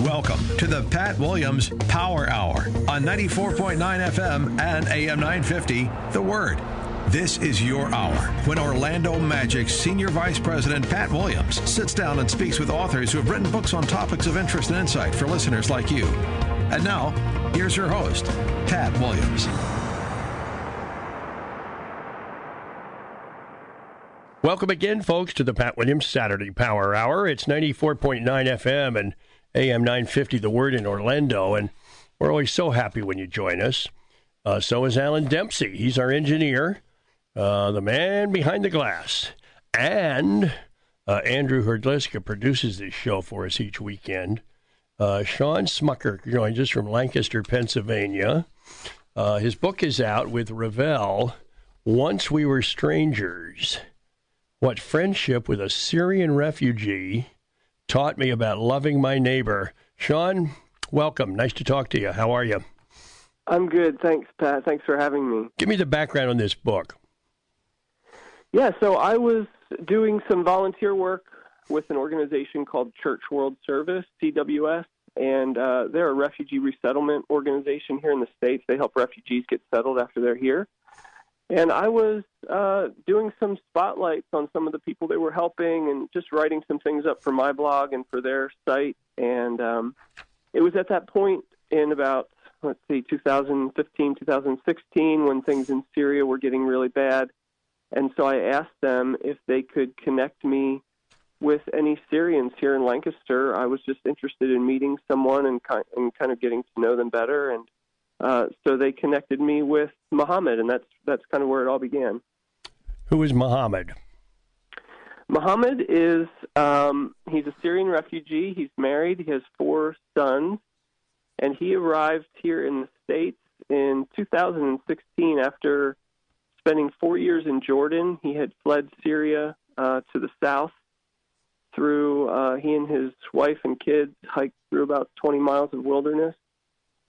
Welcome to the Pat Williams Power Hour on 94.9 FM and AM 950, The Word. This is your hour when Orlando Magic's Senior Vice President Pat Williams sits down and speaks with authors who have written books on topics of interest and insight for listeners like you. And now, here's your host, Pat Williams. Welcome again, folks, to the Pat Williams Saturday Power Hour. It's 94.9 FM and AM 950, The Word in Orlando, and we're always so happy when you join us. So is Alan Dempsey. He's our engineer, the man behind the glass. And Andrew Hrdlicka produces this show for us each weekend. Sean Smucker joins us from Lancaster, Pennsylvania. His book is out with Revell, Once We Were Strangers, What Friendship with a Syrian Refugee Taught Me About Loving My Neighbor. Sean, welcome. Nice to talk to you. How are you? I'm good. Thanks, Pat. Thanks for having me. Give me the background on this book. Yeah, so I was doing some volunteer work with an organization called Church World Service, CWS, and they're a refugee resettlement organization here in the States. They help refugees get settled after they're here. And I was doing some spotlights on some of the people they were helping and just writing some things up for my blog and for their site. And it was at that point in about, 2015, 2016, when things in Syria were getting really bad. And so I asked them if they could connect me with any Syrians here in Lancaster. I was just interested in meeting someone and kind of getting to know them better. And so they connected me with Muhammad, and that's kind of where it all began. Who is Muhammad? Muhammad is, he's a Syrian refugee. He's married. He has 4 sons, and he arrived here in the States in 2016 after spending 4 years in Jordan. He had fled Syria to the south through, he and his wife and kids hiked through about 20 miles of wilderness.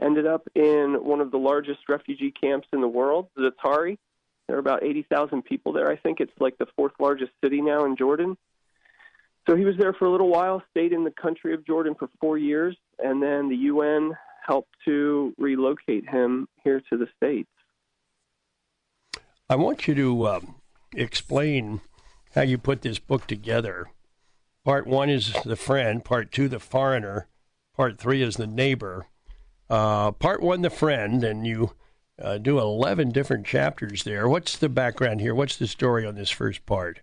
Ended up in one of the largest refugee camps in the world, Zaatari. There are about 80,000 people there. I think it's like the 4th largest city now in Jordan. So he was there for a little while, stayed in the country of Jordan for 4 years, and then the UN helped to relocate him here to the States. I want you to explain how you put this book together. Part 1 is the friend, part 2, the foreigner, part 3 is the neighbor. Part 1, the friend, and you do 11 different chapters there. What's the background here? What's the story on this first part?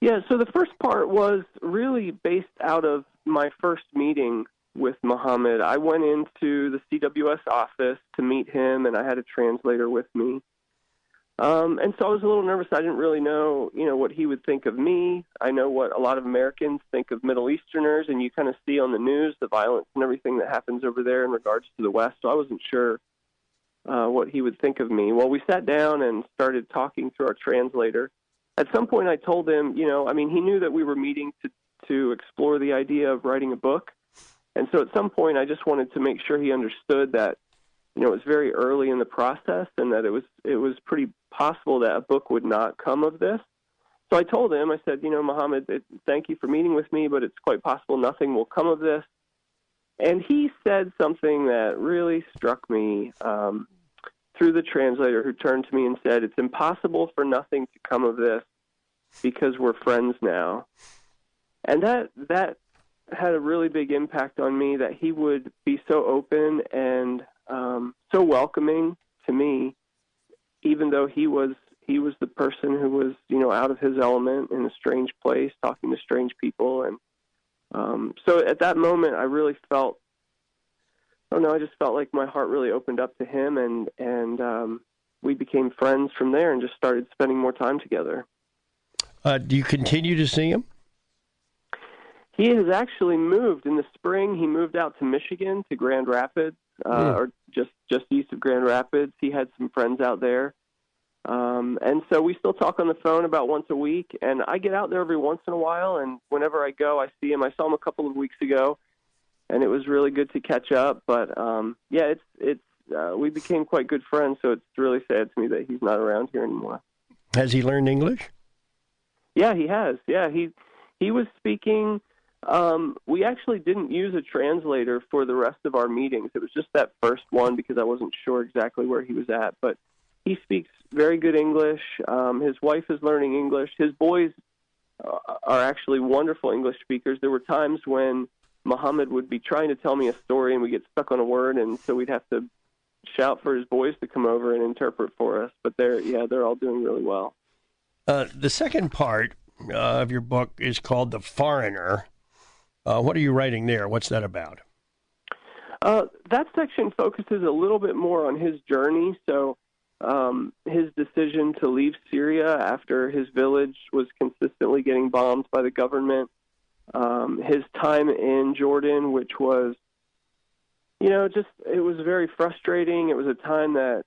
Yeah, so the first part was really based out of my first meeting with Muhammad. I went into the CWS office to meet him, and I had a translator with me. And so I was a little nervous. I didn't really know, what he would think of me. I know what a lot of Americans think of Middle Easterners, and you kind of see on the news the violence and everything that happens over there in regards to the West. So I wasn't sure what he would think of me. Well, we sat down and started talking through our translator. At some point I told him, he knew that we were meeting to explore the idea of writing a book. And so at some point I just wanted to make sure he understood that, it was very early in the process and that it was pretty possible that a book would not come of this. So I told him, I said, Muhammad, thank you for meeting with me, but it's quite possible nothing will come of this. And he said something that really struck me through the translator, who turned to me and said, "It's impossible for nothing to come of this because we're friends now." And that had a really big impact on me, that he would be so open and so welcoming to me, even though he was the person who was, out of his element in a strange place, talking to strange people. And so at that moment, I really felt, I just felt like my heart really opened up to him, and we became friends from there and just started spending more time together. Do you continue to see him? He has actually moved. In the spring, he moved out to Michigan, to Grand Rapids, or just east of Grand Rapids. He had some friends out there. And so we still talk on the phone about once a week, and I get out there every once in a while, and whenever I go, I see him. I saw him a couple of weeks ago, and it was really good to catch up. But, yeah, we became quite good friends, so it's really sad to me that he's not around here anymore. Has he learned English? Yeah, he has. Yeah, he was speaking... we actually didn't use a translator for the rest of our meetings. It was just that first one because I wasn't sure exactly where he was at. But he speaks very good English. His wife is learning English. His boys are actually wonderful English speakers. There were times when Muhammad would be trying to tell me a story and we get stuck on a word, and so we'd have to shout for his boys to come over and interpret for us. But they're all doing really well. The second part of your book is called The Foreigner. What are you writing there? What's that about? That section focuses a little bit more on his journey. So his decision to leave Syria after his village was consistently getting bombed by the government, his time in Jordan, which was, it was very frustrating. It was a time that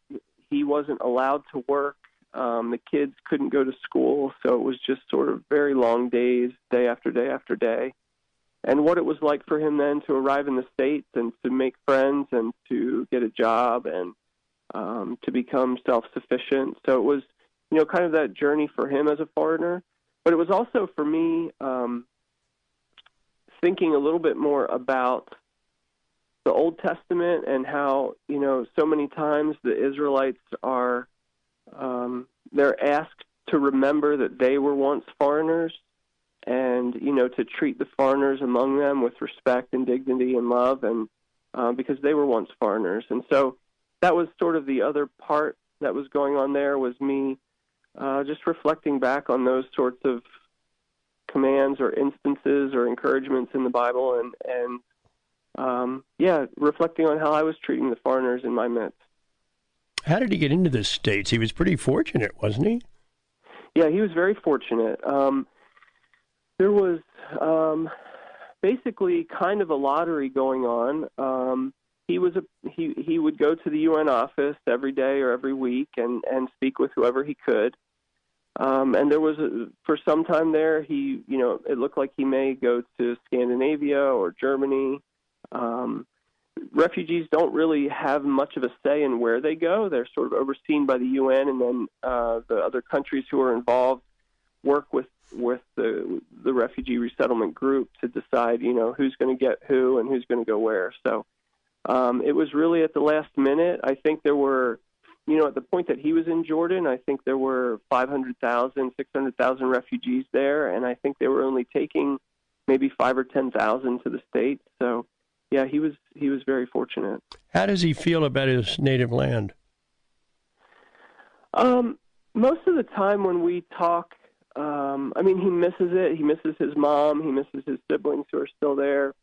he wasn't allowed to work. The kids couldn't go to school. So it was just sort of very long days, day after day after day. And what it was like for him then to arrive in the States and to make friends and to get a job and to become self-sufficient. So it was, kind of that journey for him as a foreigner. But it was also, for me, thinking a little bit more about the Old Testament and how, so many times the Israelites are, they're asked to remember that they were once foreigners, and, to treat the foreigners among them with respect and dignity and love, and because they were once foreigners. And so that was sort of the other part that was going on there, was me just reflecting back on those sorts of commands or instances or encouragements in the Bible, and reflecting on how I was treating the foreigners in my midst. How did he get into the States? He was pretty fortunate, wasn't he? Yeah, he was very fortunate. There was basically kind of a lottery going on. He would go to the UN office every day or every week and speak with whoever he could. And there was for some time there, he it looked like he may go to Scandinavia or Germany. Refugees don't really have much of a say in where they go. They're sort of overseen by the UN, and then the other countries who are involved work with the refugee resettlement group to decide, who's going to get who and who's going to go where. So it was really at the last minute. I think there were, at the point that he was in Jordan, I think there were 500,000, 600,000 refugees there, and I think they were only taking maybe 5,000 or 10,000 to the States. So, yeah, he was very fortunate. How does he feel about his native land? Most of the time when we talk, he misses it. He misses his mom. He misses his siblings who are still there.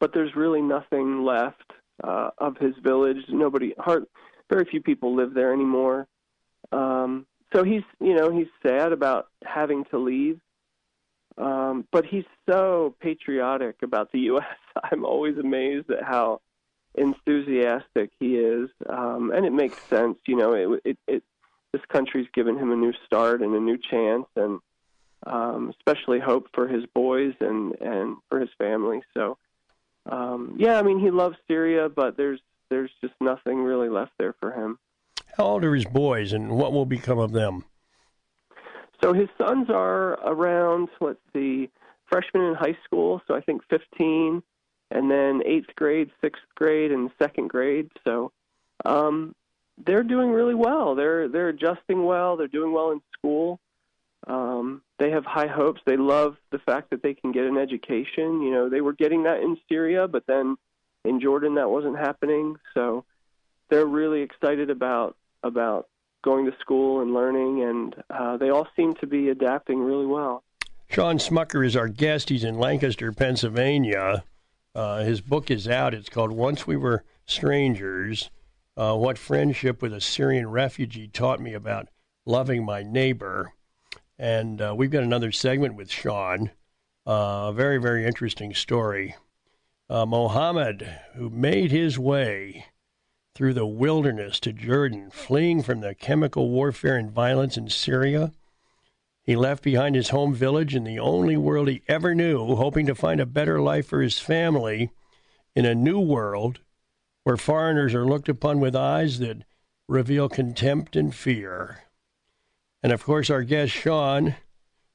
But there's really nothing left of his village. Very few people live there anymore. So he's sad about having to leave. But he's so patriotic about the U.S. I'm always amazed at how enthusiastic he is. And it makes sense. This country's given him a new start and a new chance, and especially hope for his boys and for his family. So, he loves Syria, but there's just nothing really left there for him. How old are his boys, and what will become of them? So his sons are around, freshmen in high school, so I think 15, and then 8th grade, 6th grade, and 2nd grade. So, they're doing really well. They're adjusting well. They're doing well in school. They have high hopes. They love the fact that they can get an education. They were getting that in Syria, but then in Jordan that wasn't happening. So they're really excited about going to school and learning, and they all seem to be adapting really well. Sean Smucker is our guest. He's in Lancaster, Pennsylvania. His book is out. It's called Once We Were Strangers. What friendship with a Syrian refugee taught me about loving my neighbor. And we've got another segment with Sean A very, very interesting story. Mohammed, who made his way through the wilderness to Jordan, fleeing from the chemical warfare and violence in Syria. He left behind his home village and the only world he ever knew, hoping to find a better life for his family in a new world where foreigners are looked upon with eyes that reveal contempt and fear. And, of course, our guest, Sean,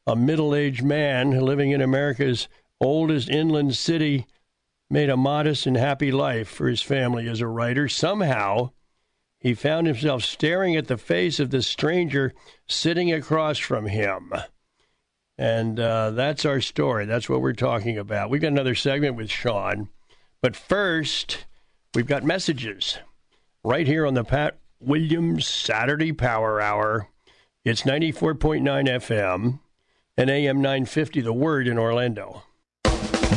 a middle-aged man living in America's oldest inland city, made a modest and happy life for his family as a writer. Somehow, he found himself staring at the face of this stranger sitting across from him. And that's our story. That's what we're talking about. We've got another segment with Sean. But first, we've got messages right here on the Pat Williams Saturday Power Hour. It's 94.9 FM and AM 950, The Word in Orlando.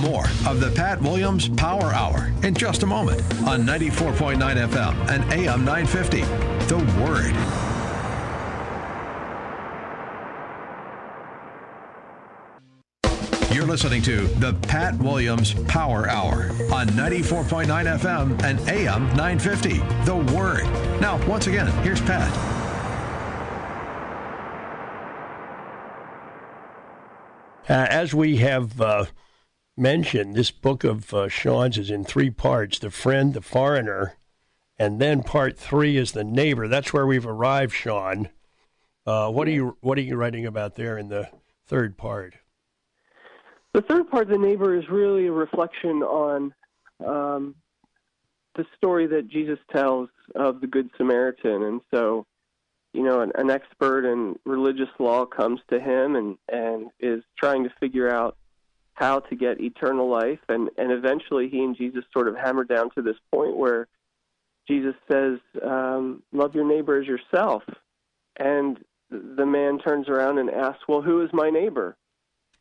More of the Pat Williams Power Hour in just a moment on 94.9 FM and AM 950, The Word. You're listening to the Pat Williams Power Hour on 94.9 FM and AM 950, The Word. Now, once again, here's Pat. As we have mentioned, this book of Sean's is in three parts: The Friend, The Foreigner, and then part three is The Neighbor. That's where we've arrived, Sean. What are you writing about there in the third part? The third part, The Neighbor, is really a reflection on the story that Jesus tells of the Good Samaritan. And so, you know, an expert in religious law comes to him and is trying to figure out how to get eternal life. And eventually he and Jesus sort of hammer down to this point where Jesus says, love your neighbor as yourself. And the man turns around and asks, well, who is my neighbor?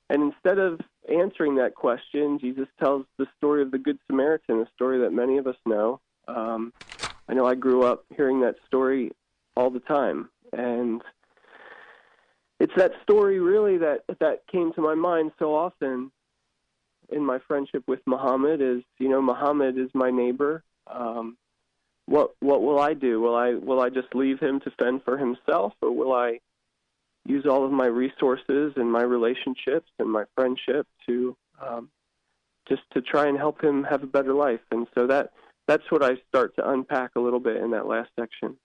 And instead of answering that question, Jesus tells the story of the Good Samaritan, a story that many of us know. I know I grew up hearing that story all the time, and it's that story really that came to my mind so often in my friendship with Muhammad is, you know, Muhammad is my neighbor. What will I do? Will I just leave him to fend for himself, or will I use all of my resources and my relationships and my friendship to just to try and help him have a better life? And so that's what I start to unpack a little bit in that last section.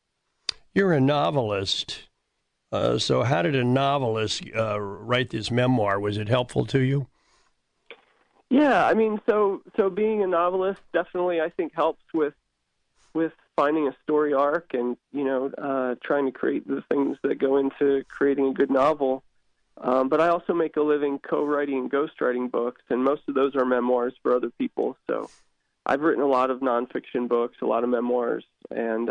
You're a novelist, so how did a novelist write this memoir? Was it helpful to you? Yeah, I mean, so being a novelist definitely, I think, helps with finding a story arc and, you know, trying to create the things that go into creating a good novel. But I also make a living co-writing and ghostwriting books, and most of those are memoirs for other people. So I've written a lot of nonfiction books, a lot of memoirs, and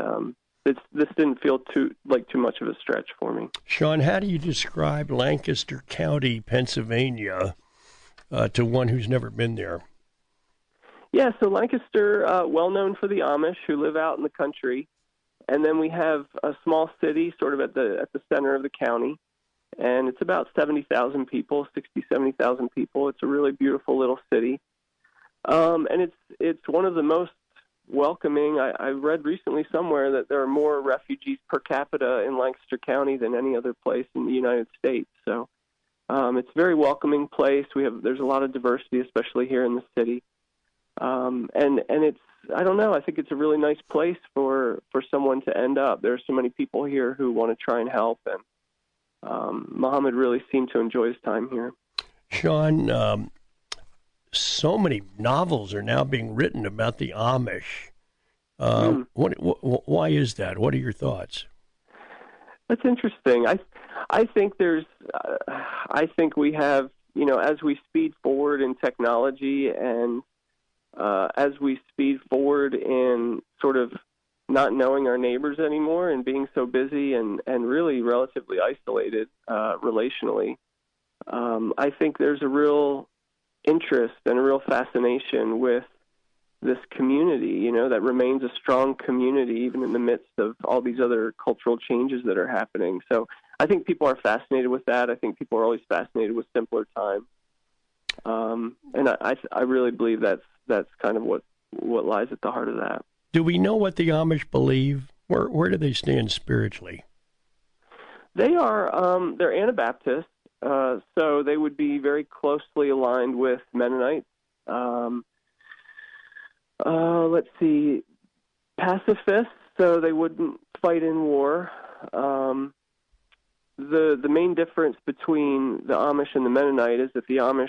This didn't feel too much of a stretch for me. Sean, how do you describe Lancaster County, Pennsylvania, to one who's never been there? Yeah, so Lancaster, well known for the Amish who live out in the country, and then we have a small city sort of at the center of the county, and it's about 70,000 people, 60,000, 70,000 people. It's a really beautiful little city, and it's one of the most welcoming. I read recently somewhere that there are more refugees per capita in Lancaster County than any other place in the United States. So it's a very welcoming place. There's a lot of diversity, especially here in the city. And it's, I don't know, I think it's a really nice place for someone to end up. There are so many people here who want to try and help, and Muhammad really seemed to enjoy his time here. Sean, so many novels are now being written about the Amish. Why is that? What are your thoughts? That's interesting. I think there's, I think we have, you know, as we speed forward in technology and as we speed forward in sort of not knowing our neighbors anymore and being so busy and really relatively isolated relationally, I think there's a real interest and a real fascination with this community, you know, that remains a strong community even in the midst of all these other cultural changes that are happening. So I think people are fascinated with that. I think people are always fascinated with simpler times. And I really believe that's kind of what lies at the heart of that. Do we know what the Amish believe? Where do they stand spiritually? They are they're Anabaptists, so they would be very closely aligned with Mennonites. Let's see, pacifists, so they wouldn't fight in war. The main difference between the Amish and the Mennonite is that the Amish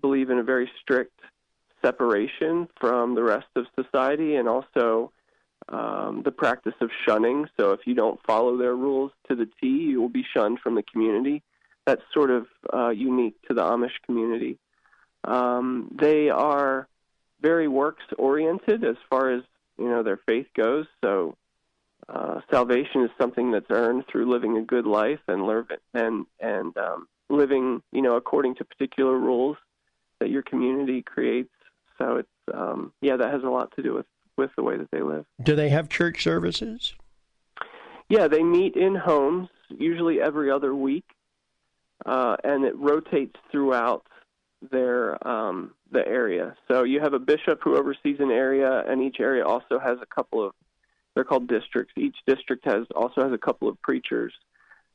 believe in a very strict separation from the rest of society, and also the practice of shunning. So if you don't follow their rules to the T, you will be shunned from the community. That's sort of unique to the Amish community. They are very works-oriented as far as, you know, their faith goes. So salvation is something that's earned through living a good life and living, you know, according to particular rules that your community creates. So it's that has a lot to do with the way that they live. Do they have church services? Yeah, they meet in homes, usually every other week, and it rotates throughout their the area. So you have a bishop who oversees an area, and each area also has a couple of, they're called districts. Each district also has a couple of preachers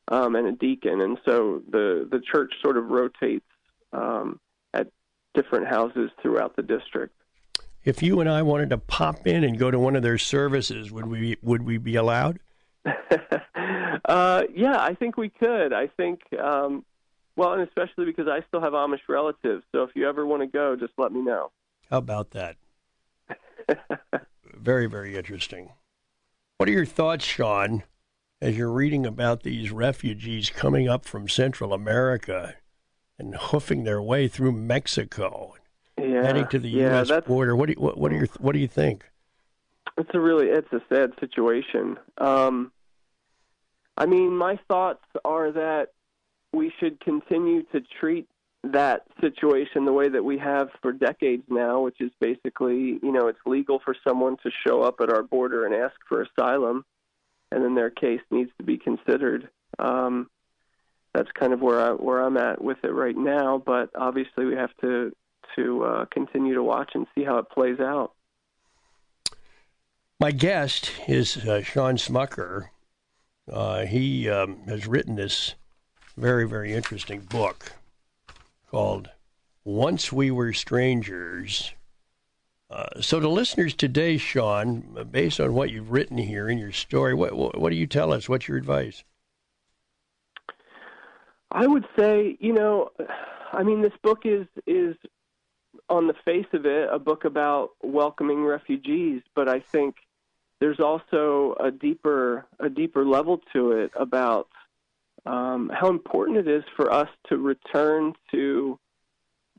and a deacon, and so the church sort of rotates at different houses throughout the district. If you and I wanted to pop in and go to one of their services, would we be allowed? Yeah, I think we could. I think, well, and especially because I still have Amish relatives, so if you ever want to go, just let me know. How about that? Very, very interesting. What are your thoughts, Sean, as you're reading about these refugees coming up from Central America and hoofing their way through Mexico? Yeah, heading to the U.S. border. What do you think? It's a sad situation. I mean, my thoughts are that we should continue to treat that situation the way that we have for decades now, which is basically, you know, it's legal for someone to show up at our border and ask for asylum, and then their case needs to be considered. That's kind of where I'm at with it right now. But obviously, we have to continue to watch and see how it plays out. My guest is Sean Smucker. He has written this very, very interesting book called Once We Were Strangers. So to listeners today, Sean, based on what you've written here in your story, what do you tell us? What's your advice? I would say, you know, I mean, this book is on the face of it, a book about welcoming refugees, but I think there's also a deeper level to it about how important it is for us to return to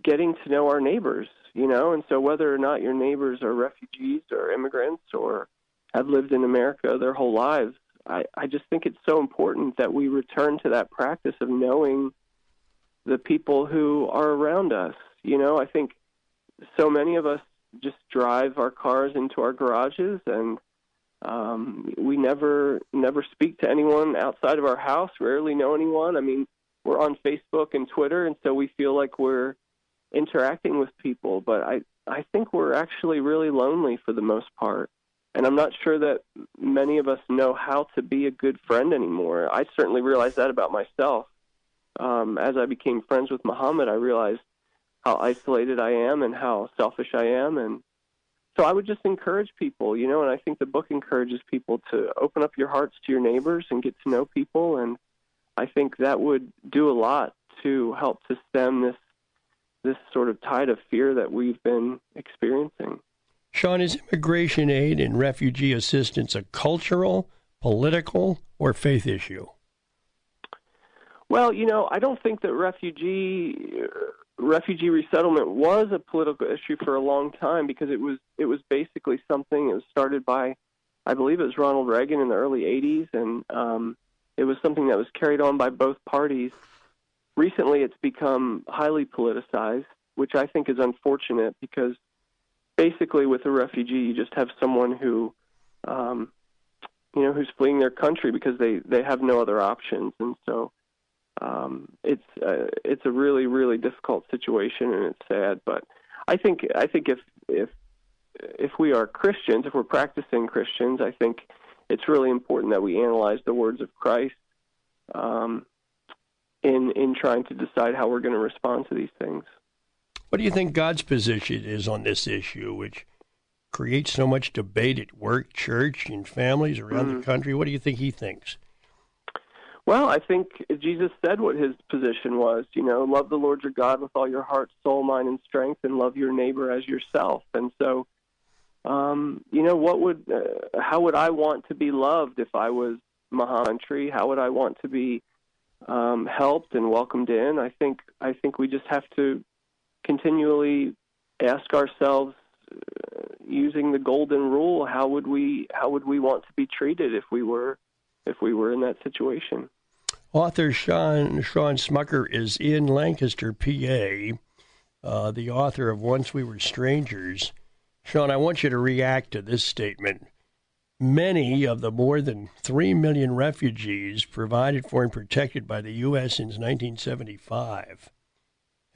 getting to know our neighbors, you know, and so whether or not your neighbors are refugees or immigrants or have lived in America their whole lives, I just think it's so important that we return to that practice of knowing the people who are around us. You know, I think so many of us just drive our cars into our garages, and we never speak to anyone outside of our house, rarely know anyone. I mean, we're on Facebook and Twitter, and so we feel like we're interacting with people. But I think we're actually really lonely for the most part, and I'm not sure that many of us know how to be a good friend anymore. I certainly realized that about myself. As I became friends with Muhammad, I realized how isolated I am and how selfish I am. And so I would just encourage people, you know, and I think the book encourages people to open up your hearts to your neighbors and get to know people. And I think that would do a lot to help to stem this sort of tide of fear that we've been experiencing. Sean, is immigration aid and refugee assistance a cultural, political, or faith issue? Well, you know, I don't think that refugee resettlement was a political issue for a long time, because it was basically something that was started by, I believe it was Ronald Reagan in the early 80s, and it was something that was carried on by both parties. Recently, it's become highly politicized, which I think is unfortunate, because basically with a refugee, you just have someone who, who's fleeing their country because they have no other options, and so It's a really, really difficult situation, and it's sad. But I think if we are Christians, if we're practicing Christians, I think it's really important that we analyze the words of Christ in trying to decide how we're going to respond to these things. What do you think God's position is on this issue, which creates so much debate at work, church, and families around the country? What do you think he thinks? Well, I think Jesus said what his position was, you know, love the Lord your God with all your heart, soul, mind, and strength, and love your neighbor as yourself. And so, you know, how would I want to be loved if I was Mahantri? How would I want to be helped and welcomed in? I think we just have to continually ask ourselves, using the golden rule, how would we want to be treated if we were in that situation? Author Sean Smucker is in Lancaster, PA, the author of Once We Were Strangers. Sean, I want you to react to this statement. Many of the more than 3 million refugees provided for and protected by the U.S. since 1975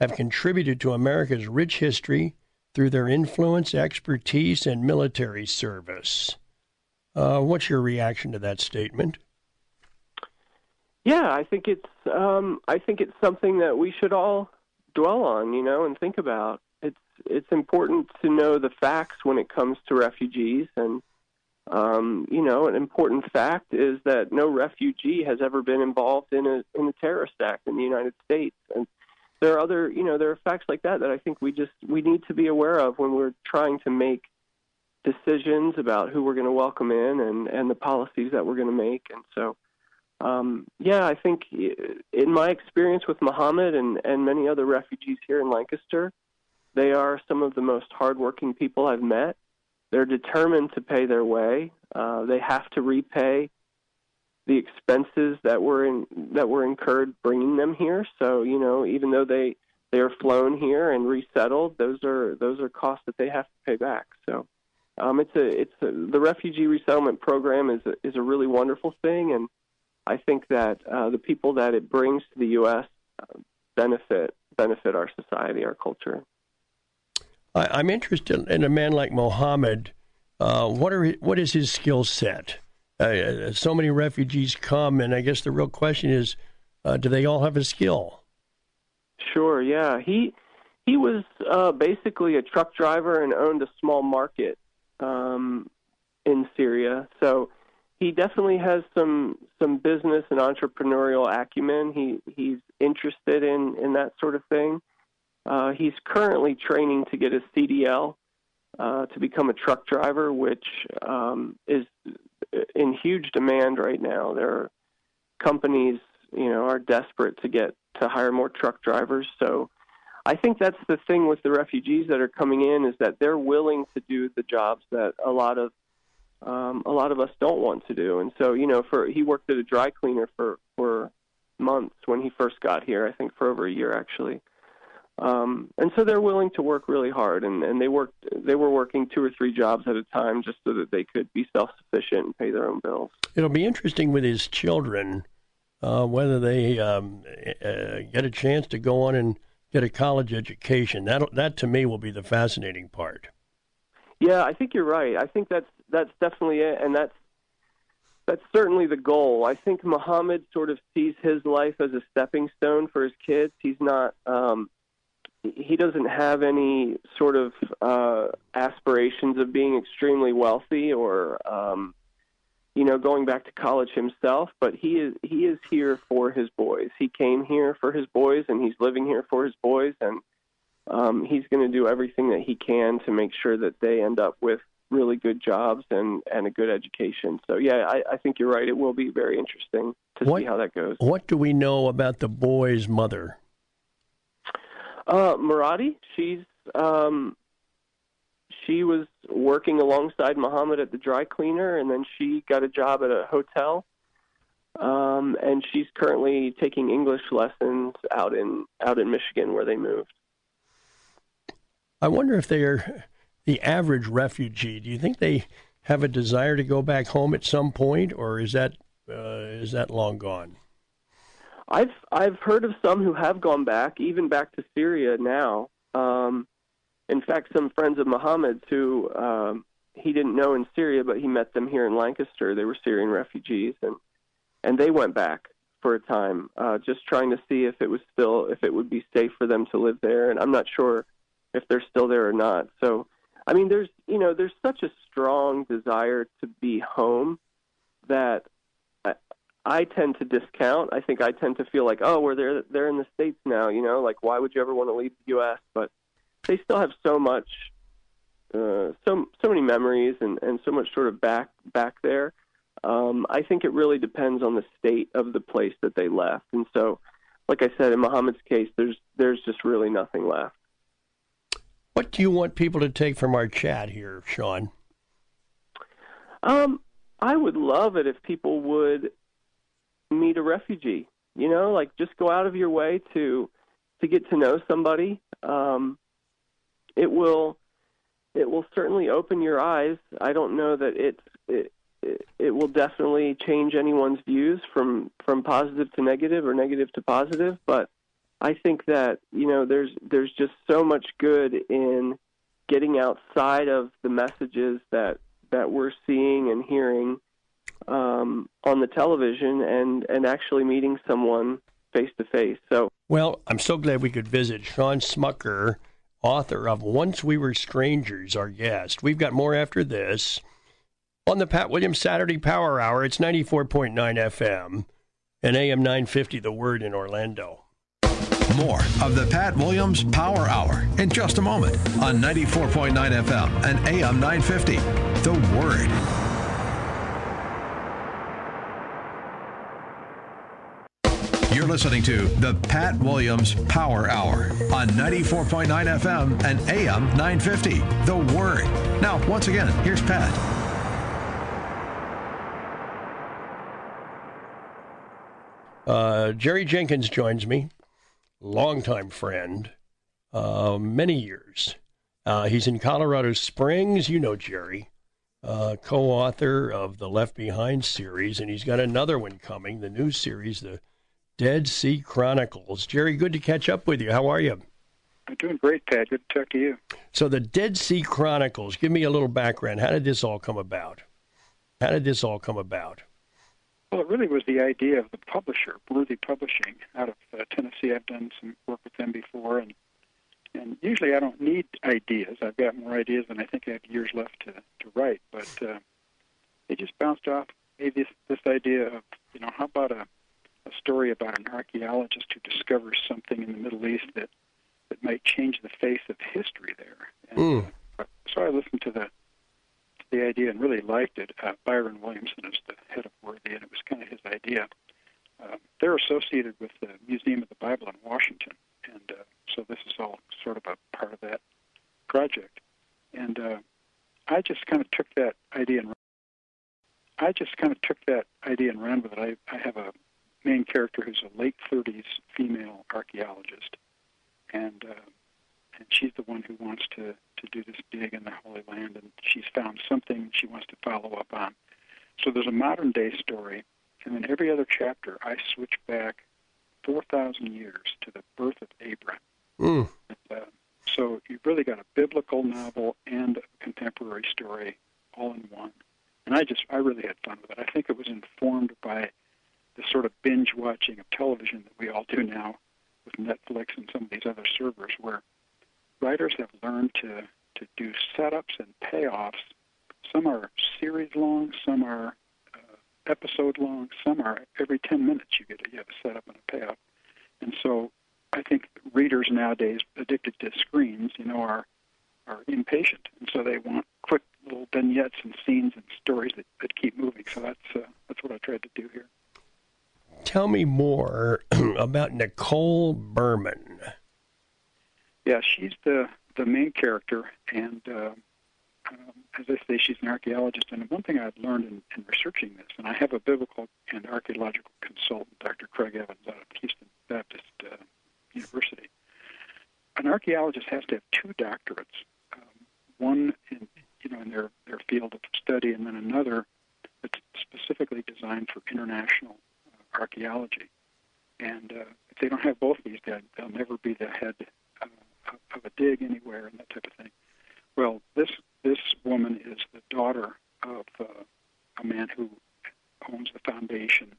have contributed to America's rich history through their influence, expertise, and military service. What's your reaction to that statement? Yeah, I think it's something that we should all dwell on, you know, and think about. It's important to know the facts when it comes to refugees, and you know, an important fact is that no refugee has ever been involved in a terrorist act in the United States, and there are other, you know, there are facts like that I think we need to be aware of when we're trying to make decisions about who we're going to welcome in and the policies that we're going to make. And so, yeah, I think in my experience with Muhammad and many other refugees here in Lancaster, they are some of the most hardworking people I've met. They're determined to pay their way. They have to repay the expenses that were incurred bringing them here. So, you know, even though they are flown here and resettled, those are costs that they have to pay back. So. The refugee resettlement program is a really wonderful thing, and I think that the people that it brings to the U.S. benefit our society, our culture. I'm interested in a man like Muhammad. What is his skill set? So many refugees come, and I guess the real question is, do they all have a skill? Sure. Yeah. He was basically a truck driver and owned a small market in Syria. So he definitely has some business and entrepreneurial acumen. He's interested in that sort of thing. He's currently training to get his CDL to become a truck driver, which is in huge demand right now. There are companies, you know, are desperate to hire more truck drivers. So I think that's the thing with the refugees that are coming in, is that they're willing to do the jobs that a lot of us don't want to do. And so, you know, he worked at a dry cleaner for months when he first got here, I think for over a year actually. And so they're willing to work really hard, and they were working 2 or 3 jobs at a time just so that they could be self-sufficient and pay their own bills. It'll be interesting with his children whether they get a chance to go on and get a college education. That to me will be the fascinating part. Yeah, I think you're right. I think that's definitely it, and that's certainly the goal. I think Muhammad sort of sees his life as a stepping stone for his kids. He's not he doesn't have any sort of aspirations of being extremely wealthy or you know, going back to college himself, but he is here for his boys. He came here for his boys, and he's living here for his boys, and he's going to do everything that he can to make sure that they end up with really good jobs and a good education. So, yeah, I think you're right. It will be very interesting to see how that goes. What do we know about the boy's mother? Maradi, she's... she was working alongside Muhammad at the dry cleaner, and then she got a job at a hotel. And she's currently taking English lessons out in Michigan, where they moved. I wonder if they are the average refugee. Do you think they have a desire to go back home at some point, or is that long gone? I've heard of some who have gone back, even back to Syria now. In fact, some friends of Muhammad's who he didn't know in Syria, but he met them here in Lancaster. They were Syrian refugees, and they went back for a time, just trying to see if it would be safe for them to live there. And I'm not sure if they're still there or not. So, I mean, there's such a strong desire to be home that I tend to discount. I think I tend to feel like, oh, they're in the States now, like, why would you ever want to leave the U.S.? But they still have so much, so many memories and so much sort of back there. I think it really depends on the state of the place that they left. And so, like I said, in Muhammad's case, there's just really nothing left. What do you want people to take from our chat here, Sean? I would love it if people would meet a refugee, like just go out of your way to get to know somebody. It will certainly open your eyes. I don't know that it will definitely change anyone's views from positive to negative or negative to positive, but I think that, there's just so much good in getting outside of the messages that we're seeing and hearing on the television and actually meeting someone face to face. So, well, I'm so glad we could visit Sean Smucker, author of Once We Were Strangers, our guest. We've got more after this on the Pat Williams Saturday Power Hour. It's 94.9 FM and AM 950, The Word in Orlando. More of the Pat Williams Power Hour in just a moment on 94.9 FM and AM 950, The Word. You're listening to the Pat Williams Power Hour on 94.9 FM and AM 950, The Word. Now, once again, here's Pat. Jerry Jenkins joins me, longtime friend, many years. He's in Colorado Springs. You know Jerry, co-author of the Left Behind series, and he's got another one coming, the new series, the Dead Sea Chronicles. Jerry, good to catch up with you. How are you? I'm doing great, Pat. Good to talk to you. So the Dead Sea Chronicles, give me a little background. How did this all come about? Well, it really was the idea of the publisher, Worthy Publishing, out of Tennessee. I've done some work with them before, and usually I don't need ideas. I've got more ideas than I think I have years left to write, but they just bounced off maybe this idea of, how about a story about an archaeologist who discovers something in the Middle East that might change the face of history there. And, so I listened to the idea and really liked it. Byron Williamson is the head of Worthy, and it was kind of his idea. They're associated with the Museum of the Bible in Washington, and so this is all sort of a part of that project. And I just kind of took that idea and ran with it. I have a main character who's a late 30s female archaeologist, and she's the one who wants to do this dig in the Holy Land, and she's found something she wants to follow up on. So there's a modern-day story, and then every other chapter I switch back 4,000 years to the birth of Abraham. So you've really got a biblical novel and a contemporary story all in one. And I really had fun with it. I think it was informed by the sort of binge-watching of television that we all do now with Netflix and some of these other servers, where writers have learned to do setups and payoffs. Some are series-long, some are episode-long, some are every 10 minutes you have a setup and a payoff. And so I think readers nowadays addicted to screens, are impatient, and so they want quick little vignettes and scenes and stories that keep moving. So that's what I tried to do here. Tell me more about Nicole Berman. Yeah, she's the main character, and as I say, she's an archaeologist. And one thing I've learned in researching this, and I have a biblical and archaeological consultant, Dr. Craig Evans, out of Houston Baptist University. An archaeologist has to have two doctorates, one in their field of study, and then another that's specifically designed for international archaeology. And these guys. They'll never be the head of a dig anywhere and that type of thing. Well, this woman is the daughter of a man who owns the foundation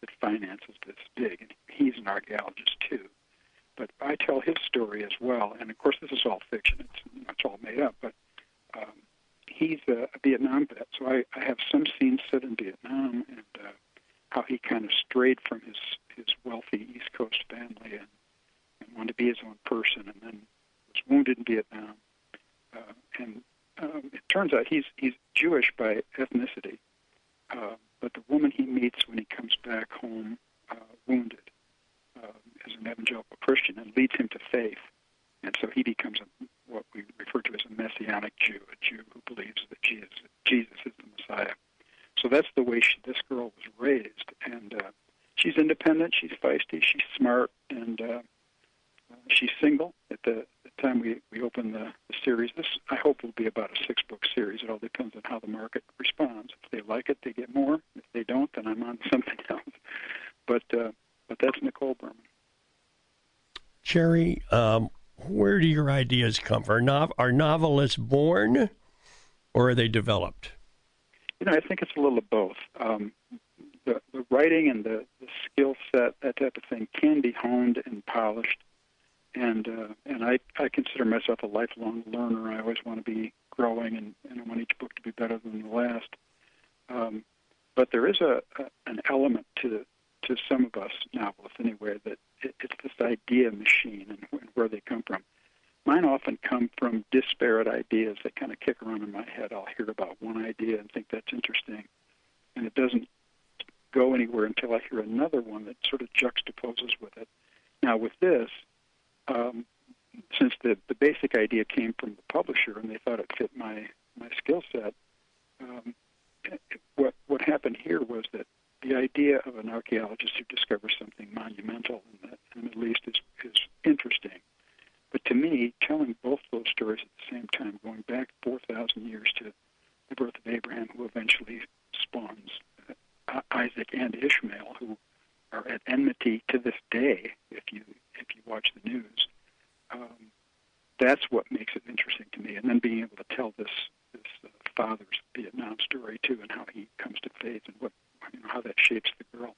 that finances this dig, and he's an archaeologist too. But I tell his story as well, and of course this is all fiction; it's all made up. But he's a Vietnam vet, so I have some scenes set in Vietnam and how he kind of strayed from his wealthy East Coast family and wanted to be his own person, and then was wounded in Vietnam. It turns out he's Jewish by ethnicity, but the woman he meets when he comes back home wounded is an evangelical Christian and leads him to faith. And so he becomes what we refer to as a messianic Jew, a Jew who believes that Jesus is the Messiah. So that's the way this girl was raised. And she's independent, she's feisty, she's smart, and she's single at the time we open the series. This, I hope, will be about a 6-book series. It all depends on how the market responds. If they like it, they get more. If they don't, then I'm on to something else. But that's Nicole Berman. Jerry, where do your ideas come from? Are novelists born, or are they developed? You know, I think it's a little of both. The writing and the skill set, that type of thing, can be honed and polished. And I consider myself a lifelong learner. I always want to be growing, and I want each book to be better than the last. But there is an element to some of us novelists, anyway, that it's this idea machine and where they come from. Mine often come from disparate ideas that kind of kick around in my head. I'll hear about one idea and think that's interesting, and it doesn't go anywhere until I hear another one that sort of juxtaposes with it. Now, with this, since the basic idea came from the publisher and they thought it fit my skill set, what happened here was that the idea of an archaeologist who discovers something monumental in the Middle East is interesting. But to me, telling both those stories at the same time, going back 4,000 years to the birth of Abraham, who eventually spawns Isaac and Ishmael, who are at enmity to this day, if you watch the news, that's what makes it interesting to me. And then being able to tell this father's Vietnam story too, and how he comes to faith, and what how that shapes the girl.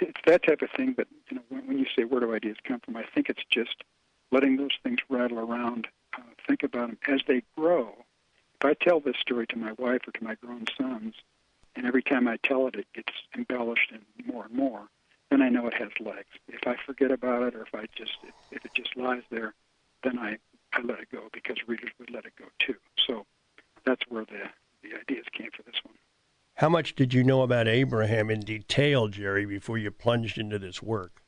It's that type of thing. But when you say where do ideas come from, I think it's just letting those things rattle around. Think about them as they grow. If I tell this story to my wife or to my grown sons, and every time I tell it, it gets embellished and more, then I know it has legs. If I forget about it, or if it just lies there, then I let it go, because readers would let it go too. So that's where the ideas came for this one. How much did you know about Abraham in detail, Jerry, before you plunged into this work?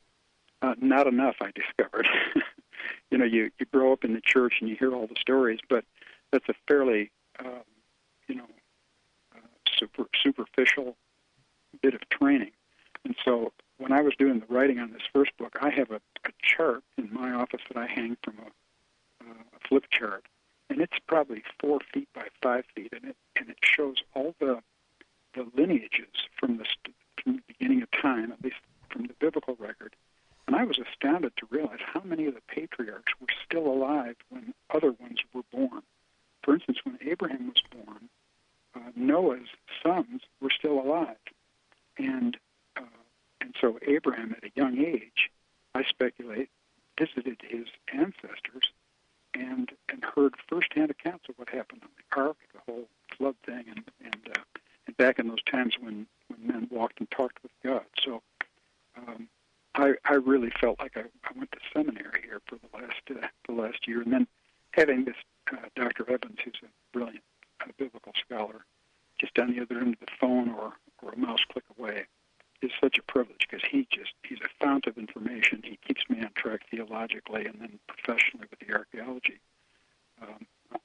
Not enough, I discovered. You grow up in the church and you hear all the stories, but that's a fairly superficial bit of training. And so when I was doing the writing on this first book, I have a chart in my office that I hang from a flip chart, and it's probably 4 feet by 5 feet, and it shows all the lineages from the beginning of time, at least from the biblical record. And I was astounded to realize how many of the patriarchs were still alive when other ones were born. For instance, when Abraham was born, Noah's sons were still alive, and so Abraham, at a young age, I speculate, visited his ancestors and heard firsthand accounts of what happened on the ark, the whole flood thing, and back in those times when men walked and talked with God. So I really felt like I went to seminary here for the last year, and then having this Dr. Evans, who's a brilliant biblical scholar, just on the other end of the phone or a mouse click away, is such a privilege, because he's a fount of information. He keeps me on track theologically and then professionally with the archaeology.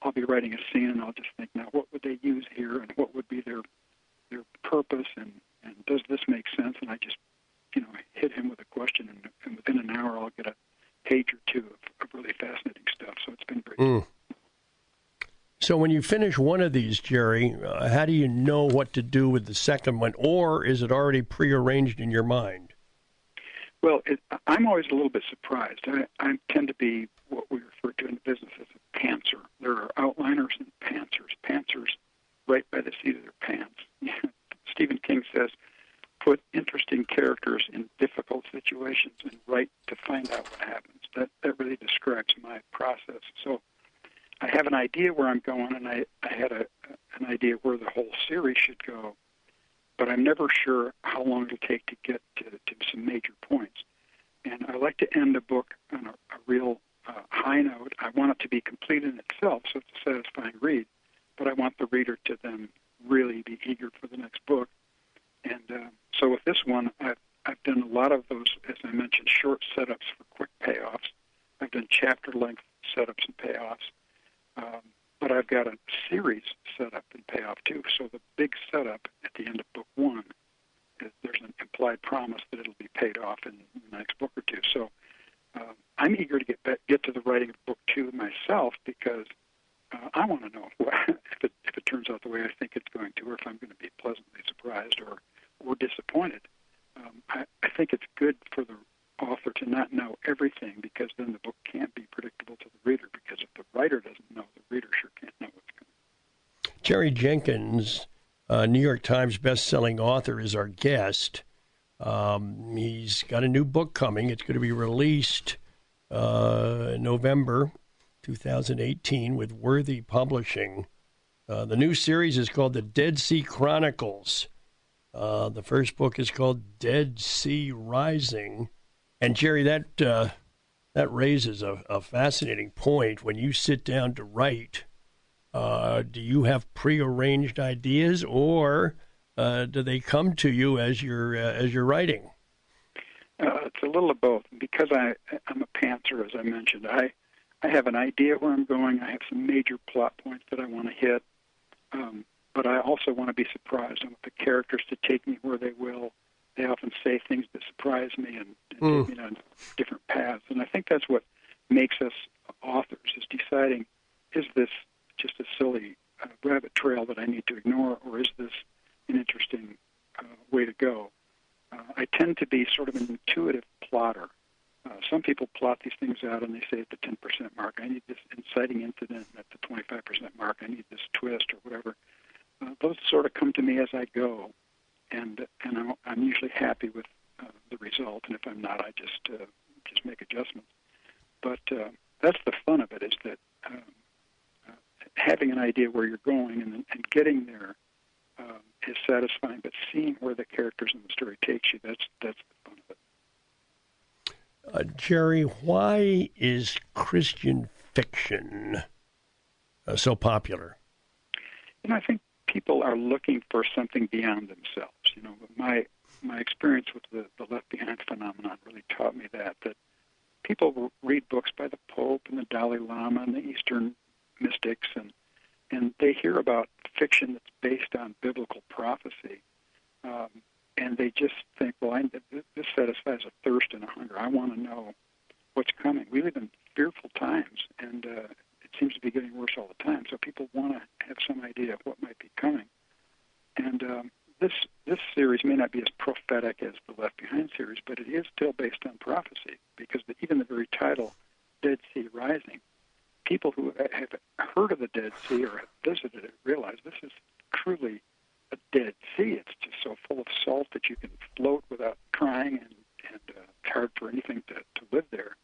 I'll be writing a scene and I'll just think, now what would they use here, and what would be their purpose, and does this make sense? And I just hit him with a question, and within an hour I'll get a page or two of really fascinating stuff. So it's been great. So when you finish one of these, Jerry, how do you know what to do with the second one, or is it already prearranged in your mind? Well, I'm always a little bit surprised. I tend to be what we refer to in the business as a pantser. There are outliners and pantsers. Pantsers right by the seat of their pants. Stephen King says, put interesting characters in difficult situations and write to find out what happens. That really describes my process. So I have an idea where I'm going, and I had an idea where the whole series should go, but I'm never sure how long it'll take to get to some major points. And I like to end a book on a real high note. I want it to be complete in itself, so it's a satisfying read, but I want the reader to then really be eager for the next book. And so with this one, I've done a lot of those, as I mentioned, short setups for quick payoffs. I've done chapter-length setups and payoffs. But I've got a series setup and payoff, too. So the big setup at the end of book one, there's an implied promise that it'll be paid off in the next book or two. So I'm eager to get to the writing of book two myself, because I want to know if it turns out the way I think it's going to, or if I'm going to be pleasantly surprised or disappointed. I think it's good for the author to not know everything, because then the book can't be predictable to the reader, because if the writer doesn't know, the reader sure can't know what's coming. Jerry Jenkins, New York Times best-selling author, is our guest. He's got a new book coming. It's going to be released November 2018 with Worthy Publishing. The new series is called The Dead Sea Chronicles. The first book is called Dead Sea Rising. And, Jerry, that raises a fascinating point. When you sit down to write, do you have prearranged ideas, or do they come to you as you're writing? It's a little of both. Because I'm a pantser, as I mentioned, I have an idea where I'm going. I have some major plot points that I want to hit, but I also want to be surprised. I want the characters to take me where they will. They often say things that surprise me and take me on different paths. And I think that's what makes us authors, is deciding, is this just a silly rabbit trail that I need to ignore, or is this an interesting way to go? I tend to be sort of an intuitive plotter. Some people plot these things out and they say at the 10% mark, I need this inciting incident, and at the 25% mark, I need this twist or whatever. Those sort of come to me as I go, and I'm usually happy with the result. And if I'm not, I just make adjustments. But that's the fun of it, is that having an idea where you're going and getting there is satisfying, but seeing where the characters in the story takes you, that's the fun of it. Jerry, why is Christian fiction so popular? You know, I think people are looking for something beyond themselves. You know, my experience with the Left Behind phenomenon really taught me that people read books by the Pope and the Dalai Lama and the Eastern mystics, and they hear about fiction that's based on biblical prophecy. And they just think, well, this satisfies a thirst and a hunger. I want to know what's coming. We live in fearful times, and it seems to be getting worse all the time. So people want to have some idea of what might be coming. And this series may not be as prophetic as the Left Behind series, but it is still based on prophecy, because even the very title, Dead Sea Rising, people who have heard of the Dead Sea or have visited it realize this is truly a Dead Sea. It's just so full of salt that you can float without trying, and it's hard for anything to live there.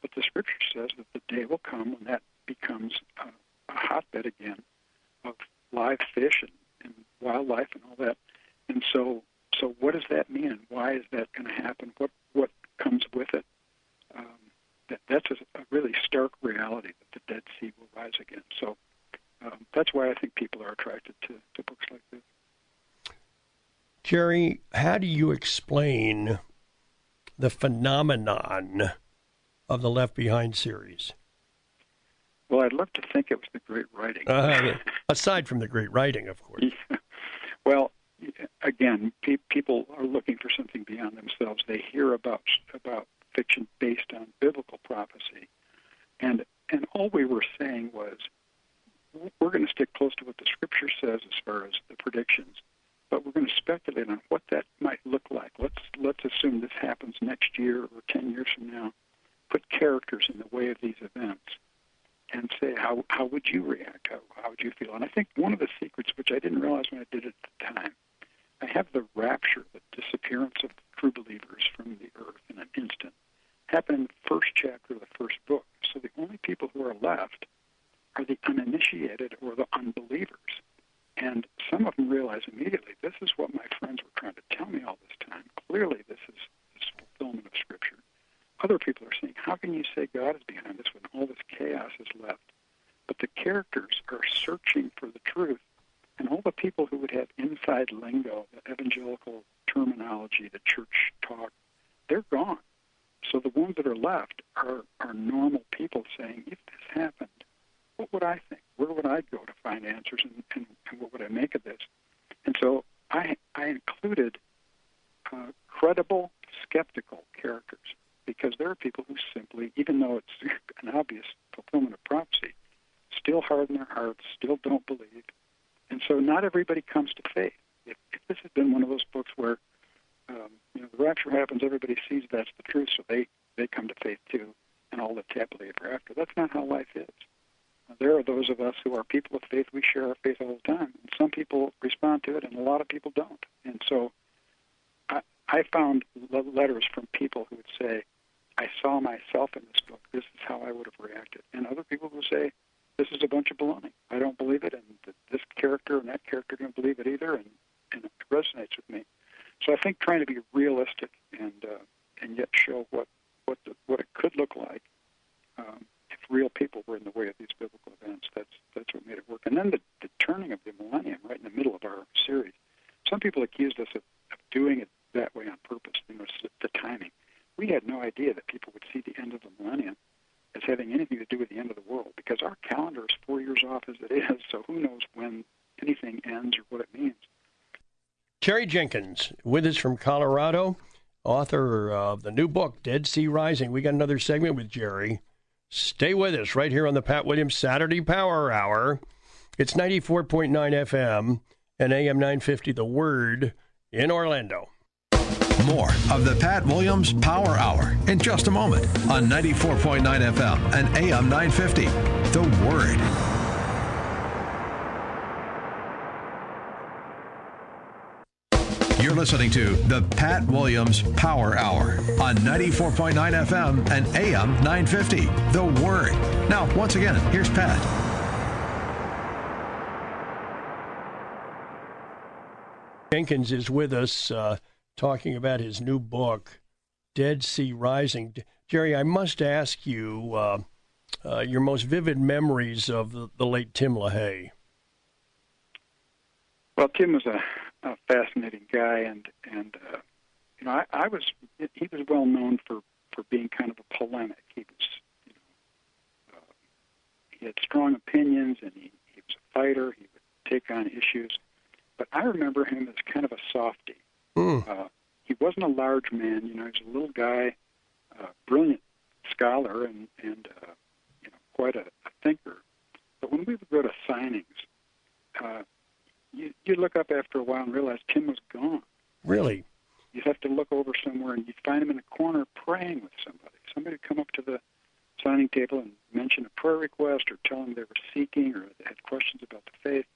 But the Scripture says that the day will come when that becomes a hotbed again of live fish and wildlife and all that. And so what does that mean? Why is that going to happen? What comes with it? That's a really stark reality, that the Dead Sea will rise again. So that's why I think people are attracted to books like this. Jerry, how do you explain the phenomenon of the Left Behind series? Well, I'd love to think it was the great writing. Aside from the great writing, of course. Yeah. Well, again, people are looking for something beyond themselves. They hear about fiction based on biblical prophecy, and all we were saying was, we're going to stick close to what the Scripture says as far as the predictions, but we're going to speculate on what that might look like. Let's assume this happens next year or how would you react? How would you feel? And I think one of the secrets, which I didn't realize when I did it at the time, I have the rapture, the disappearance of true believers from the earth in an instant, happen in the first chapter of the first book. So the only people who are left are the uninitiated or the unbelievers. And some of them realize immediately, this is what my friends were trying to tell me all this time. Clearly, this is fulfillment of Scripture. Other people are saying, how can you say God is behind this when all this chaos is left? But the characters are searching for the truth, and all the people who would have inside lingo, the evangelical terminology, the church talk, they're gone. So the ones that are left are normal people saying, if this happened, what would I think? Where would I go to find answers, and what would I make of this? And so I included credible, skeptical characters, because there are people who simply, even though it's an obvious fulfillment of prophecy, still harden their hearts, still don't believe. And so not everybody comes to faith. If this has been one of those books where the rapture happens, everybody sees that's the truth, so they come to faith too, and all live happily ever after. That's not how life is. There are those of us who are people of faith. We share our faith all the time. And some people respond to it, and a lot of people don't. And so I found letters from people who would say, I saw myself in this book. This is how I would have reacted. And other people would say, this is a bunch of baloney. I don't believe it, and this character and that character don't believe it either, and it resonates with me. So I think trying to be realistic and yet show what it could look like if real people were in the way of these biblical events, that's what made it work. And then the turning of the millennium right in the middle of our series. Some people accused us of doing it that way on purpose, the timing. We had no idea that people would see the end of the millennium as having anything to do with the end of the world, because our calendar is 4 years off as it is, so who knows when anything ends or what it means. Jerry Jenkins, with us from Colorado, author of the new book, Dead Sea Rising. We got another segment with Jerry. Stay with us right here on the Pat Williams Saturday Power Hour. It's 94.9 FM and AM 950, The Word, in Orlando. More of the Pat Williams Power Hour in just a moment on 94.9 FM and AM 950, The Word. You're listening to the Pat Williams Power Hour on 94.9 FM and AM 950, The Word. Now, once again, here's Pat. Jenkins is with us, talking about his new book, Dead Sea Rising. Jerry, I must ask you your most vivid memories of the late Tim LaHaye. Well, Tim was a fascinating guy, and he was well known for being kind of a polemic. He was, he had strong opinions, and he was a fighter. He would take on issues, but I remember him as kind of a softie. He wasn't a large man, he was a little guy, brilliant scholar and quite a thinker. But when we would go to signings, you'd look up after a while and realize Tim was gone. Really? You'd have to look over somewhere and you'd find him in a corner praying with somebody. Somebody would come up to the signing table and mention a prayer request or tell him they were seeking or they had questions about the faith.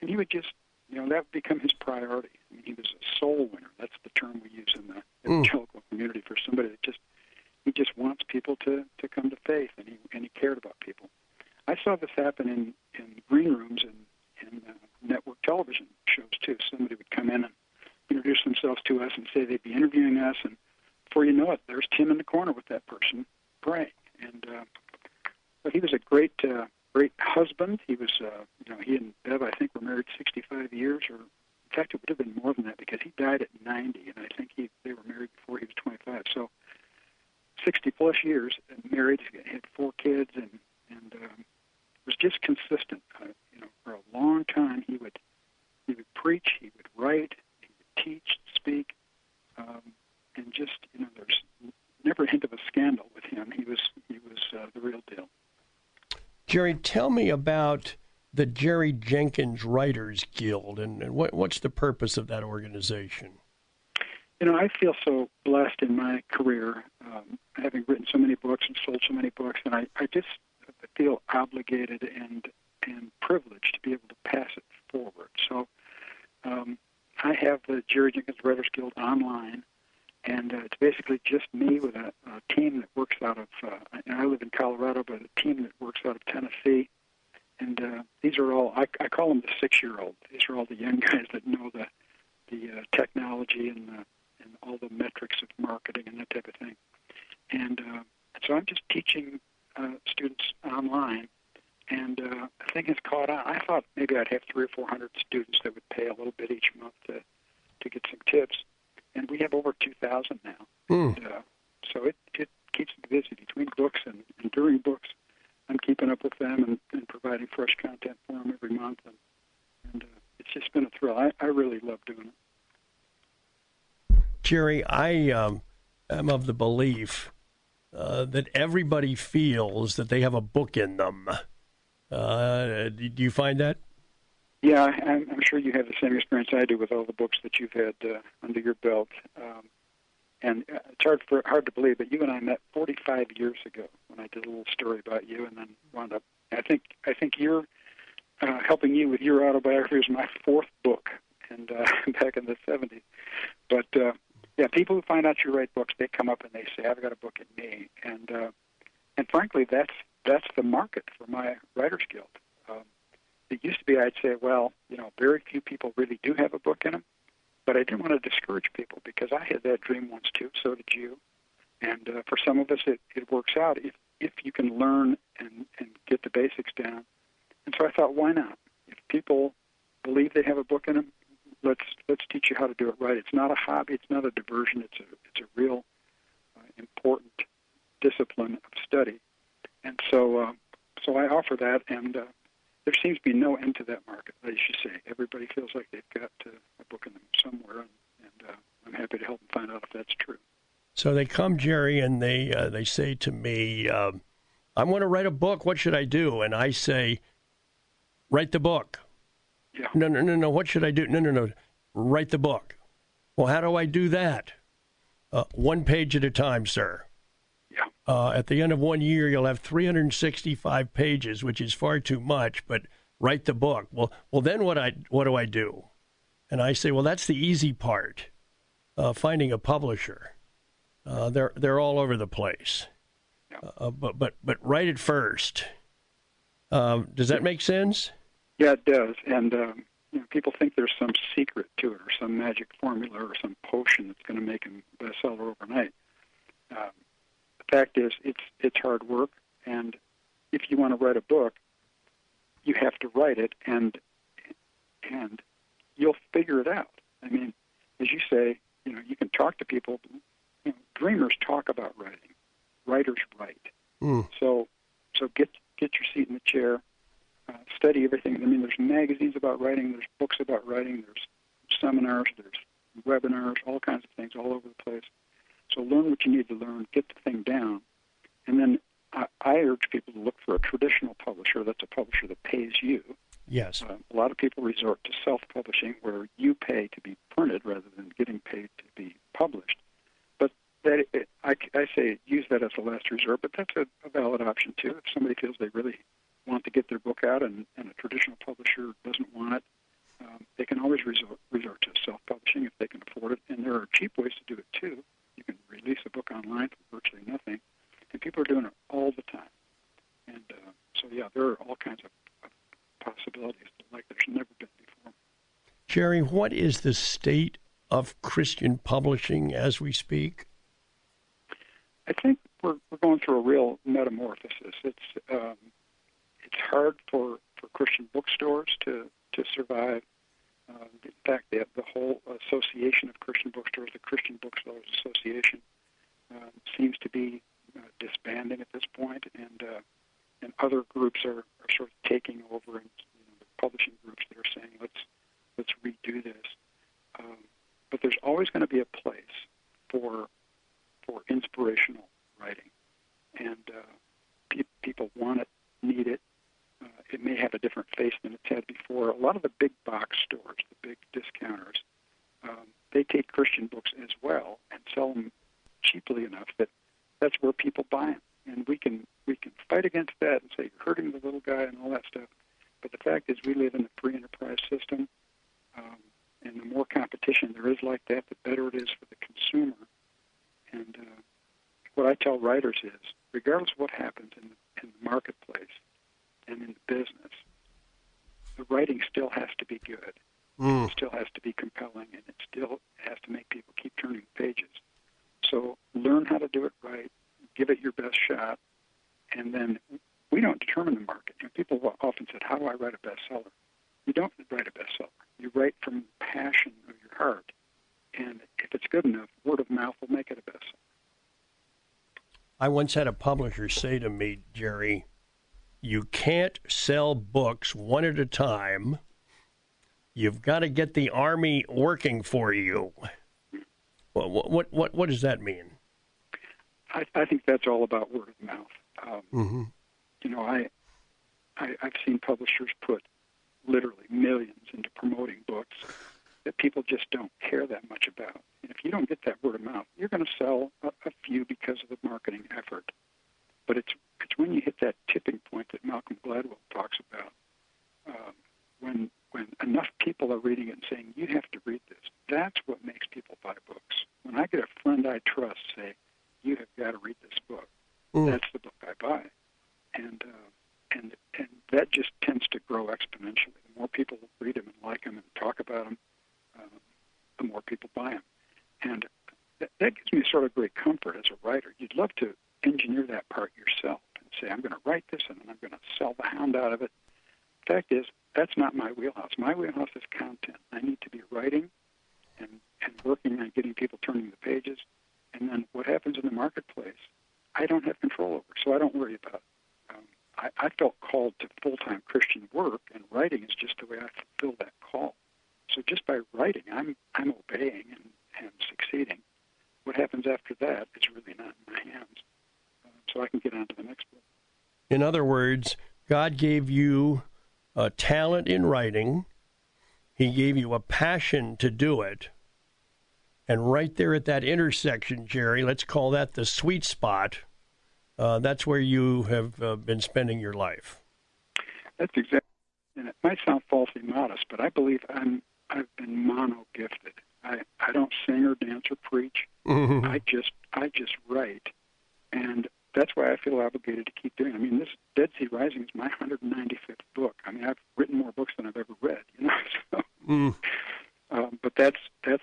And he would just... that would become his priority. I mean, he was a soul winner. That's the term we use in the evangelical community for somebody that he just wants people to come to faith, and he cared about people. I saw this happen in green rooms and network television shows too. Somebody would come in and introduce themselves to us and say they'd be interviewing us, and before you know it, there's Tim in the corner with that person praying. But he was a great husband. He was, he and Bev, I think, were married 65 years, or in fact, it would have been more than that because he died at 90, and I think they were married before he was 25. So 60-plus years and married, he had 4 kids, and was just consistent. For a long time, he would preach, he would write, he would teach, speak, and just, there's never a hint of a scandal with him. He was the real deal. Jerry, tell me about the Jerry Jenkins Writers Guild, and what's the purpose of that organization? I feel so blessed in my career, having written so many books and sold so many books, and I just but feel obligated and privileged to be able to pass it forward. So I have the Jerry Jenkins Writers Guild online, and it's basically just me with a team that works out of, and I live in Colorado, but a team that works out of Tennessee. And these are all, I call them the 6-year-old. These are all the young guys that know the technology and all the metrics of marketing and that type of thing. And so I'm just teaching students online, and the thing has caught on. I thought maybe I'd have 300 or 400 students that would pay a little bit each month to get some tips, and we have over 2,000 now. Mm. And, so it keeps me busy between books and during books. I'm keeping up with them and providing fresh content for them every month, and it's just been a thrill. I really love doing it. Jerry, I am of the belief that everybody feels that they have a book in them. Do you find that? Yeah, I'm sure you have the same experience I do with all the books that you've had under your belt. And it's hard to believe, but you and I met 45 years ago when I did a little story about you, and then wound up. I think you're helping you with your autobiography is my fourth book, and back in the 70s. But yeah, people who find out you write books, they come up and they say, "I've got a book in me," and frankly, that's the market for my Writers Guild. It used to be I'd say, well, you know, very few people really do have a book in them. But I didn't want to discourage people because I had that dream once too, so did you. And for some of us, it works out if you can learn and get the basics down. And so I thought, why not? If people believe they have a book in them, let's teach you how to do it right. It's not a hobby. It's not a diversion. It's a real important discipline of study. And so so I offer that, and there seems to be no end to that market, as you say. Everybody feels like they've got a book in them somewhere, and I'm happy to help them find out if that's true. So they come, Jerry, and they say to me, I want to write a book. What should I do? And I say, write the book. Yeah. No. What should I do? No. Write the book. Well, how do I do that? One page at a time, sir. At the end of 1 year, you'll have 365 pages, which is far too much, but write the book. Well, then what do I do? And I say, well, that's the easy part, finding a publisher. They're all over the place. But write it first. Does that make sense? Yeah, it does. And you know, people think there's some secret to it or some magic formula or some potion that's going to make them a bestseller overnight. Fact is, it's hard work, and if you want to write a book, you have to write it, and you'll figure it out. I mean, as you say, you know, you can talk to people. You know, dreamers talk about writing. Writers write. Mm. So get your seat in the chair. Study everything. I mean, there's magazines about writing. There's books about writing. There's seminars. There's webinars. All kinds of things all over the place. So learn what you need to learn, get the thing down, and then I urge people to look for a traditional publisher. That's a publisher that pays you. Yes. A lot of people resort to self-publishing where you pay to be printed rather than getting paid to be published. But that I say use that as a last resort, but that's a valid option too. If somebody feels they really want to get their book out and a traditional publisher doesn't want it, they can always resort to self-publishing if they can afford it, and there are cheap ways to do it too. You can release a book online for virtually nothing, and people are doing it all the time. And so, yeah, there are all kinds of possibilities like there's never been before. Jerry, what is the state of Christian publishing as we speak? I think we're going through a real metamorphosis. It's hard for Christian bookstores to survive. In fact, the whole association of Christian bookstores, the Christian Booksellers Association, seems to be disbanding at this point, and other groups are sort of taking over, and you know, the publishing groups that are saying let's redo this. But there's always going to be a place for inspirational writing, and people want it, need it. It may have a different face than it's had before. A lot of the big box stores, the big discounters, they take Christian books as well and sell them cheaply enough that's where people buy them. and we can fight against that and say you're hurting the little guy and all that stuff. But the fact is, we live in a free enterprise system, and the more competition there is like that, the better it is for the consumer. And what I tell writers is, regardless of what happens in the marketplace and in the business, the writing still has to be good. Mm. It still has to be compelling, and it still has to make people keep turning pages. So learn how to do it right, give it your best shot, and then we don't determine the market. You know, people often said, how do I write a bestseller? You don't write a bestseller. You write from the passion of your heart, and if it's good enough, word of mouth will make it a bestseller. I once had a publisher say to me, Jerry, you can't sell books one at a time. You've got to get the army working for you. What does that mean? I think that's all about word of mouth. You know, I've seen publishers put literally millions into promoting books that people just don't care that much about. And if you don't get that word of mouth, you're going to sell a few because of the marketing effort. But it's when you hit that tipping point that Malcolm Gladwell talks about, when enough people are reading it and saying, you have to read this, that's what makes people buy books. When I get a friend I trust say, you have got to read this book, that's the book I buy. And that just tends to grow exponentially. The more people read them and like them and talk about them, the more people buy them. And that gives me sort of great comfort as a writer. You'd love to engineer that part yourself and say, I'm going to write this and then I'm going to sell the hound out of it. The fact is, that's not my wheelhouse. My wheelhouse is content. I need to be writing and working on getting people turning the pages. And then what happens in the marketplace, I don't have control over, so I don't worry about it. I felt called to full-time Christian work, and writing is just the way I fulfill that call. So just by writing, I'm obeying and succeeding. What happens after that is really not in my hands, so I can get on to the next book. In other words, God gave you a talent in writing. He gave you a passion to do it. And right there at that intersection, Jerry, let's call that the sweet spot. That's where you have been spending your life. That's exactly. And it might sound falsely modest, but I believe I've been mono-gifted. I don't sing or dance or preach. Mm-hmm. I just write, and that's why I feel obligated to keep doing it. I mean, this Dead Sea Rising is my 195th book. I mean, I've written more books than I've ever read. You know, so. Mm. But that's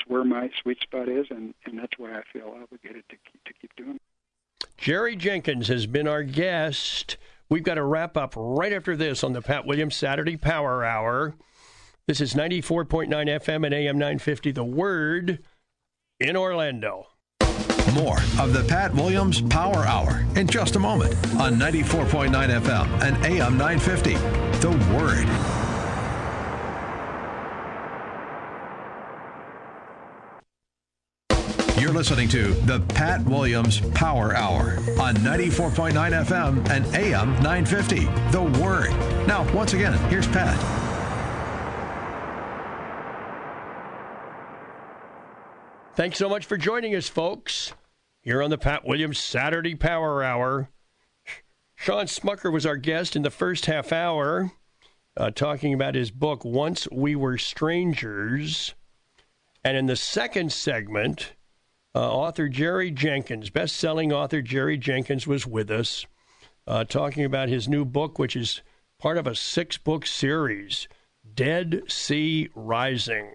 where my sweet spot is, and that's why I feel obligated to keep doing it. Jerry Jenkins has been our guest. We've got to wrap up right after this on the Pat Williams Saturday Power Hour. This is 94.9 FM and AM 950, The Word, in Orlando. More of the Pat Williams Power Hour in just a moment on 94.9 FM and AM 950, The Word. You're listening to the Pat Williams Power Hour on 94.9 FM and AM 950, The Word. Now, once again, here's Pat. Thanks so much for joining us, folks, here on the Pat Williams Saturday Power Hour. Sean Smucker was our guest in the first half hour, talking about his book, Once We Were Strangers. And in the second segment, author Jerry Jenkins, best-selling author Jerry Jenkins, was with us talking about his new book, which is part of a six-book series, Dead Sea Rising.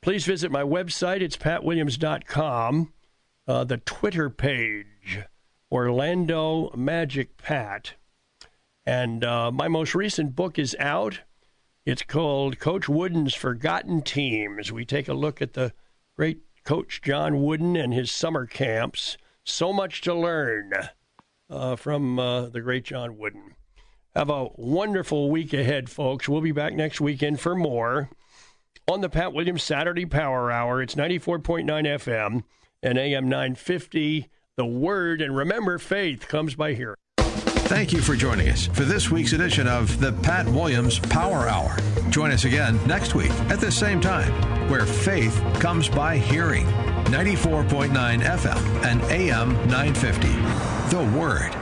Please visit my website. It's patwilliams.com, the Twitter page, Orlando Magic Pat. And my most recent book is out. It's called Coach Wooden's Forgotten Teams. We take a look at the great Coach John Wooden and his summer camps. So much to learn from the great John Wooden. Have a wonderful week ahead, folks. We'll be back next weekend for more on the Pat Williams Saturday Power Hour. It's 94.9 FM and AM 950, The Word. And remember, faith comes by hearing. Thank you for joining us for this week's edition of the Pat Williams Power Hour. Join us again next week at the same time, where faith comes by hearing. 94.9 FM and AM 950. the Word.